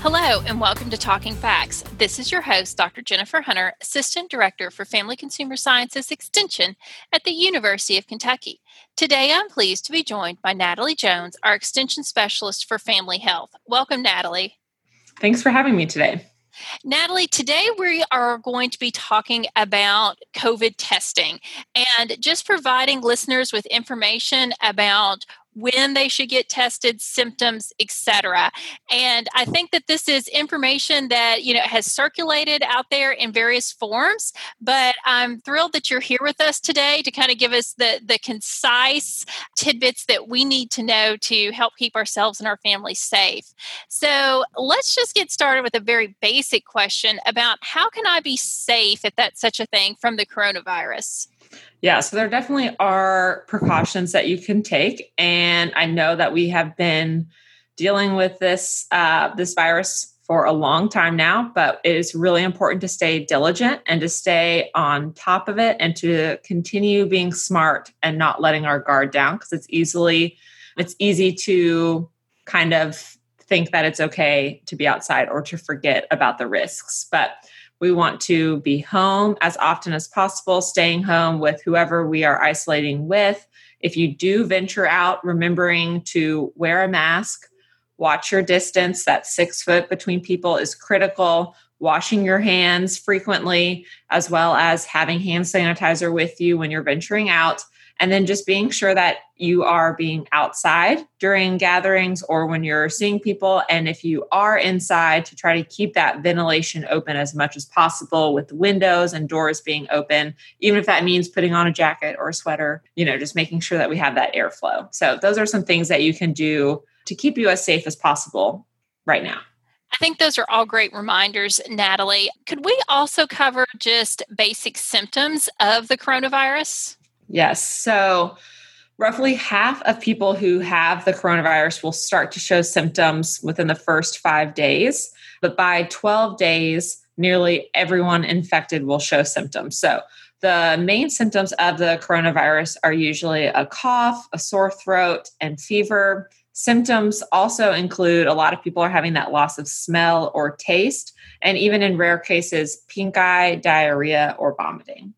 Hello and welcome to Talking Facts. This is your host, Dr. Jennifer Hunter, Assistant Director for Family Consumer Sciences Extension at the University of Kentucky. Today, I'm pleased to be joined by Natalie Jones, our Extension Specialist for Family Health. Welcome, Natalie. Thanks for having me today. Natalie, today we are going to be talking about COVID testing and just providing listeners with information about when they should get tested, symptoms, etc. And I think that this is information that, has circulated out there in various forms, but I'm thrilled that you're here with us today to kind of give us the concise tidbits that we need to know to help keep ourselves and our families safe. So let's just get started with a very basic question about how can I be safe, if that's such a thing, from the coronavirus? Yeah, so there definitely are precautions that you can take. And I know that we have been dealing with this virus for a long time now, but it is really important to stay diligent and to stay on top of it and to continue being smart and not letting our guard down, because it's easy to kind of think that it's okay to be outside or to forget about the risks. But we want to be home as often as possible, staying home with whoever we are isolating with. If you do venture out, remembering to wear a mask, watch your distance. That 6 foot between people is critical. Washing your hands frequently, as well as having hand sanitizer with you when you're venturing out. And then just being sure that you are being outside during gatherings or when you're seeing people. And if you are inside, to try to keep that ventilation open as much as possible, with windows and doors being open, even if that means putting on a jacket or a sweater, just making sure that we have that airflow. So those are some things that you can do to keep you as safe as possible right now. I think those are all great reminders, Natalie. Could we also cover just basic symptoms of the coronavirus? Yes. So roughly half of people who have the coronavirus will start to show symptoms within the first 5 days. But by 12 days, nearly everyone infected will show symptoms. So the main symptoms of the coronavirus are usually a cough, a sore throat, and fever. Symptoms also include a lot of people are having that loss of smell or taste, and even in rare cases, pink eye, diarrhea, or vomiting.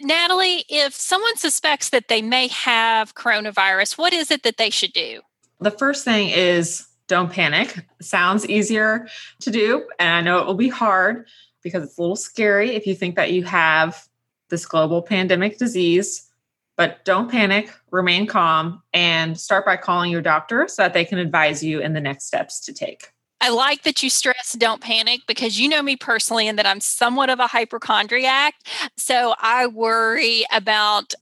Natalie, if someone suspects that they may have coronavirus, what is it that they should do? The first thing is don't panic. Sounds easier to do, and I know it will be hard because it's a little scary if you think that you have this global pandemic disease, but don't panic, remain calm, and start by calling your doctor so that they can advise you in the next steps to take. I like that you stress don't panic, because you know me personally and that I'm somewhat of a hypochondriac. So I worry about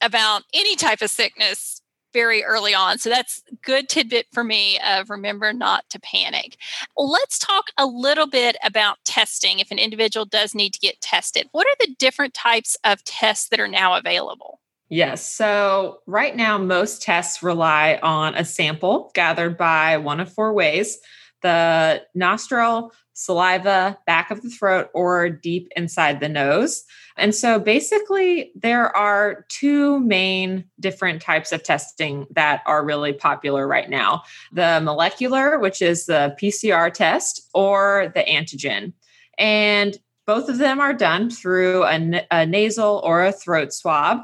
any type of sickness very early on. So that's a good tidbit for me of remember not to panic. Let's talk a little bit about testing if an individual does need to get tested. What are the different types of tests that are now available? Yes. So right now, most tests rely on a sample gathered by one of four ways: the nostril, saliva, back of the throat, or deep inside the nose. And so basically there are two main different types of testing that are really popular right now: the molecular, which is the PCR test, or the antigen. And both of them are done through a nasal or a throat swab.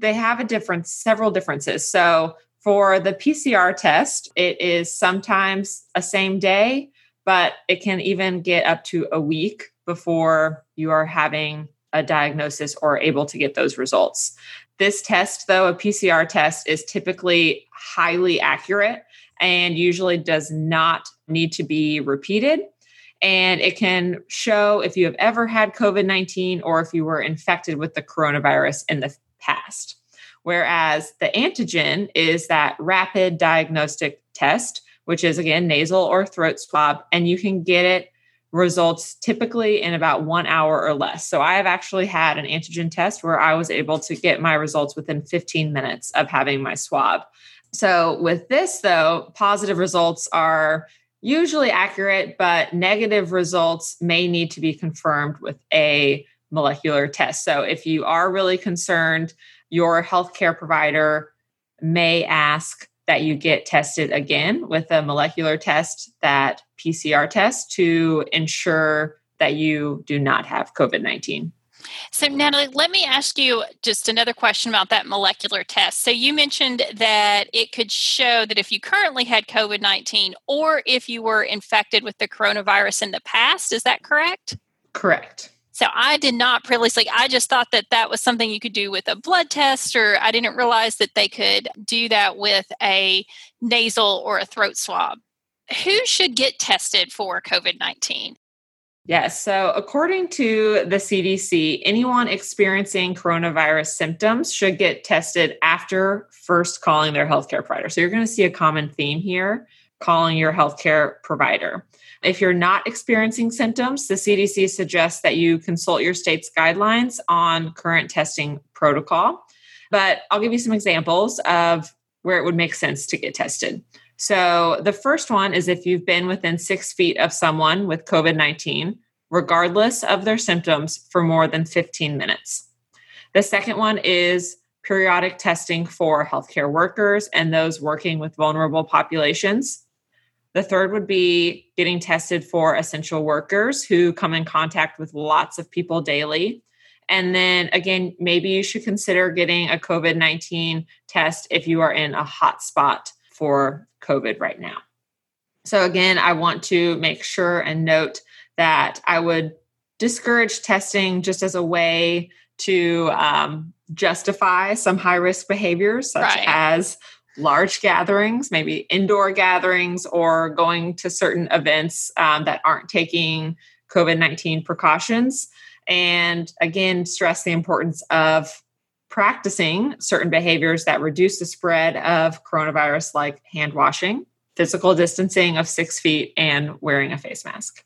They have several differences. So for the PCR test, it is sometimes a same day, but it can even get up to a week before you are having a diagnosis or able to get those results. This test, though, a PCR test, is typically highly accurate and usually does not need to be repeated. And it can show if you have ever had COVID-19 or if you were infected with the coronavirus in the past. Whereas the antigen is that rapid diagnostic test, which is, again, nasal or throat swab, and you can get it results typically in about 1 hour or less. So I have actually had an antigen test where I was able to get my results within 15 minutes of having my swab. So with this though, positive results are usually accurate, but negative results may need to be confirmed with a molecular test. So if you are really concerned, your healthcare provider may ask that you get tested again with a molecular test, that PCR test, to ensure that you do not have COVID-19. So Natalie, let me ask you just another question about that molecular test. So you mentioned that it could show that if you currently had COVID-19 or if you were infected with the coronavirus in the past, is that correct? Correct. So I did not previously, I just thought that that was something you could do with a blood test, or I didn't realize that they could do that with a nasal or a throat swab. Who should get tested for COVID-19? Yes. So according to the CDC, anyone experiencing coronavirus symptoms should get tested after first calling their healthcare provider. So you're going to see a common theme here, calling your healthcare provider. If you're not experiencing symptoms, the CDC suggests that you consult your state's guidelines on current testing protocol. But I'll give you some examples of where it would make sense to get tested. So the first one is if you've been within 6 feet of someone with COVID-19, regardless of their symptoms, for more than 15 minutes. The second one is periodic testing for healthcare workers and those working with vulnerable populations. The third would be getting tested for essential workers who come in contact with lots of people daily. And then again, maybe you should consider getting a COVID-19 test if you are in a hotspot for COVID right now. So again, I want to make sure and note that I would discourage testing just as a way to justify some high-risk behaviors, such as large gatherings, maybe indoor gatherings, or going to certain events that aren't taking COVID-19 precautions. And again, stress the importance of practicing certain behaviors that reduce the spread of coronavirus, like hand washing, physical distancing of 6 feet, and wearing a face mask.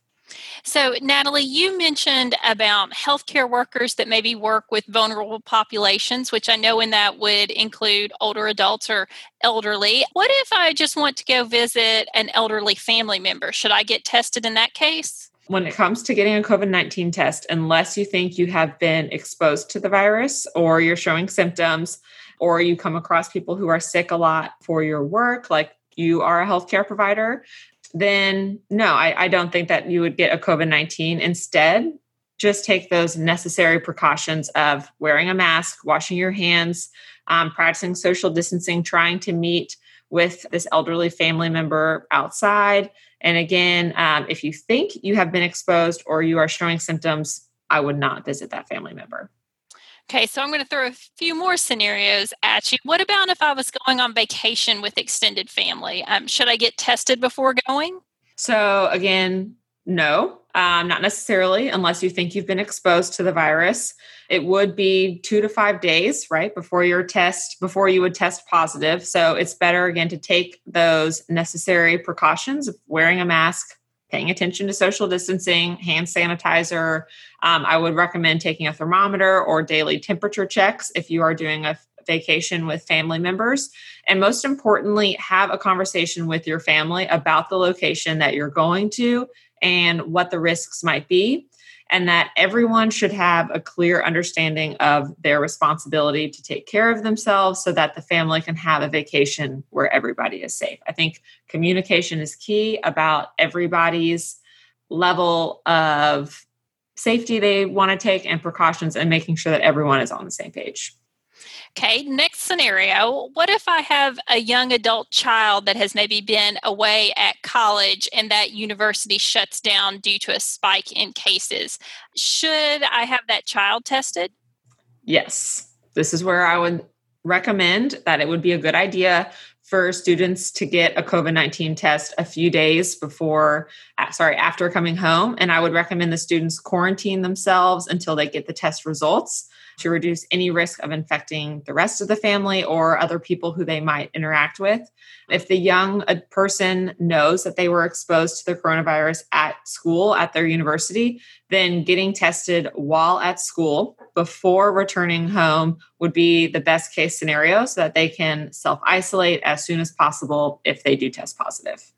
So, Natalie, you mentioned about healthcare workers that maybe work with vulnerable populations, which I know in that would include older adults or elderly. What if I just want to go visit an elderly family member? Should I get tested in that case? When it comes to getting a COVID-19 test, unless you think you have been exposed to the virus or you're showing symptoms or you come across people who are sick a lot for your work, like you are a healthcare provider, then no, I don't think that you would get a COVID-19. Instead, just take those necessary precautions of wearing a mask, washing your hands, practicing social distancing, trying to meet with this elderly family member outside. And again, if you think you have been exposed or you are showing symptoms, I would not visit that family member. Okay, so I'm going to throw a few more scenarios at you. What about if I was going on vacation with extended family? Should I get tested before going? So again, no, not necessarily, unless you think you've been exposed to the virus. It would be 2 to 5 days, right, before you would test positive. So it's better, again, to take those necessary precautions of wearing a mask, paying attention to social distancing, hand sanitizer. I would recommend taking a thermometer or daily temperature checks if you are doing a vacation with family members. And most importantly, have a conversation with your family about the location that you're going to and what the risks might be, and that everyone should have a clear understanding of their responsibility to take care of themselves so that the family can have a vacation where everybody is safe. I think communication is key about everybody's level of safety they want to take and precautions, and making sure that everyone is on the same page. Okay, next scenario. What if I have a young adult child that has maybe been away at college and that university shuts down due to a spike in cases? Should I have that child tested? Yes. This is where I would recommend that it would be a good idea for students to get a COVID-19 test a few days after coming home. And I would recommend the students quarantine themselves until they get the test results. to reduce any risk of infecting the rest of the family or other people who they might interact with. If the young person knows that they were exposed to the coronavirus at school, at their university, then getting tested while at school before returning home would be the best case scenario so that they can self-isolate as soon as possible if they do test positive.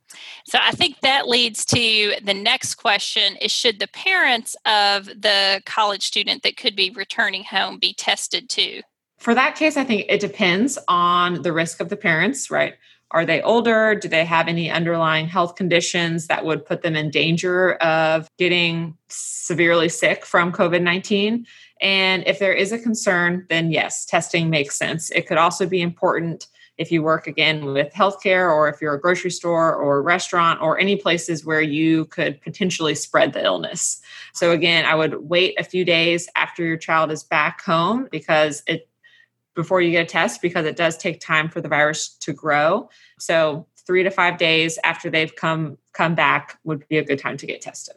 So I think that leads to the next question is, should the parents of the college student that could be returning home be tested too? For that case, I think it depends on the risk of the parents, right? Are they older? Do they have any underlying health conditions that would put them in danger of getting severely sick from COVID-19? And if there is a concern, then yes, testing makes sense. It could also be important if you work, again, with healthcare, or if you're a grocery store or a restaurant or any places where you could potentially spread the illness. So again, I would wait a few days after your child is back home before you get a test, because it does take time for the virus to grow. So 3 to 5 days after they've come back would be a good time to get tested.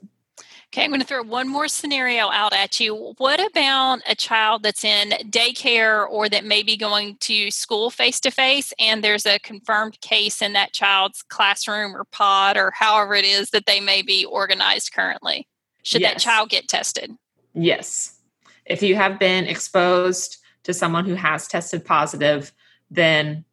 Okay, I'm going to throw one more scenario out at you. What about a child that's in daycare or that may be going to school face-to-face and there's a confirmed case in that child's classroom or pod or however it is that they may be organized currently? Should that child get tested? Yes. If you have been exposed to someone who has tested positive, then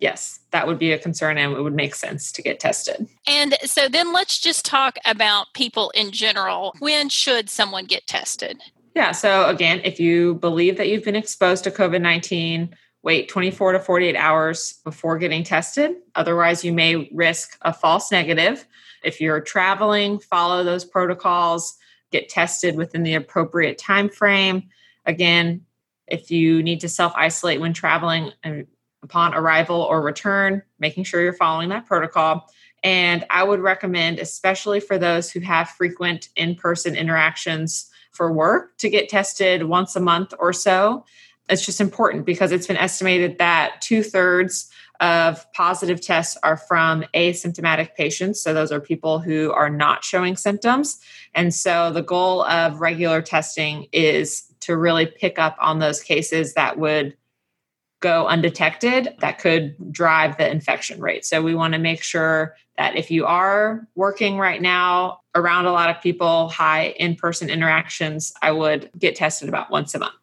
yes, that would be a concern and it would make sense to get tested. And so then let's just talk about people in general. When should someone get tested? Yeah. So again, if you believe that you've been exposed to COVID-19, wait 24 to 48 hours before getting tested. Otherwise, you may risk a false negative. If you're traveling, follow those protocols, get tested within the appropriate time frame. Again, if you need to self-isolate when traveling and upon arrival or return, making sure you're following that protocol. And I would recommend, especially for those who have frequent in-person interactions for work, to get tested once a month or so. It's just important because it's been estimated that 2/3 of positive tests are from asymptomatic patients. So those are people who are not showing symptoms. And so the goal of regular testing is to really pick up on those cases that would go undetected, that could drive the infection rate. So we want to make sure that if you are working right now around a lot of people, high in-person interactions, I would get tested about once a month.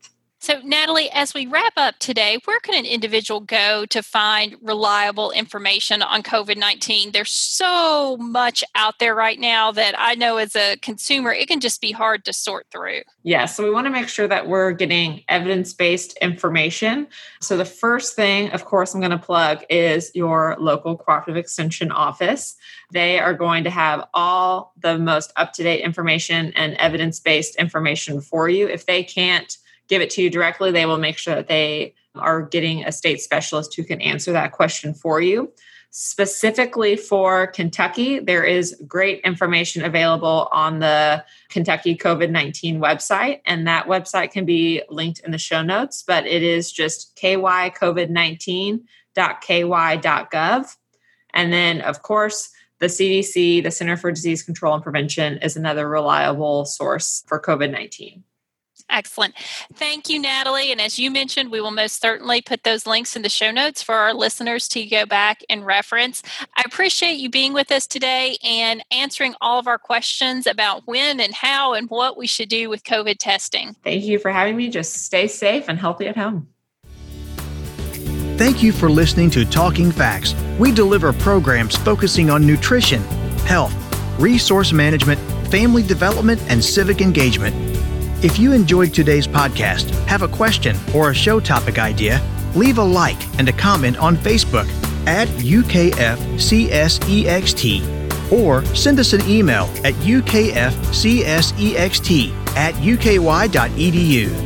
So Natalie, as we wrap up today, where can an individual go to find reliable information on COVID-19? There's so much out there right now that I know as a consumer, it can just be hard to sort through. Yeah, so we want to make sure that we're getting evidence-based information. So the first thing, of course, I'm going to plug is your local cooperative extension office. They are going to have all the most up-to-date information and evidence-based information for you. If they can't give it to you directly, they will make sure that they are getting a state specialist who can answer that question for you. Specifically for Kentucky, there is great information available on the Kentucky COVID-19 website, and that website can be linked in the show notes, but it is just kycovid19.ky.gov. And then, of course, the CDC, the Center for Disease Control and Prevention, is another reliable source for COVID-19. Excellent. Thank you, Natalie. And as you mentioned, we will most certainly put those links in the show notes for our listeners to go back and reference. I appreciate you being with us today and answering all of our questions about when and how and what we should do with COVID testing. Thank you for having me. Just stay safe and healthy at home. Thank you for listening to Talking Facts. We deliver programs focusing on nutrition, health, resource management, family development, and civic engagement. If you enjoyed today's podcast, have a question or a show topic idea, leave a like and a comment on Facebook at UKFCSEXT, or send us an email at UKFCSEXT@uky.edu.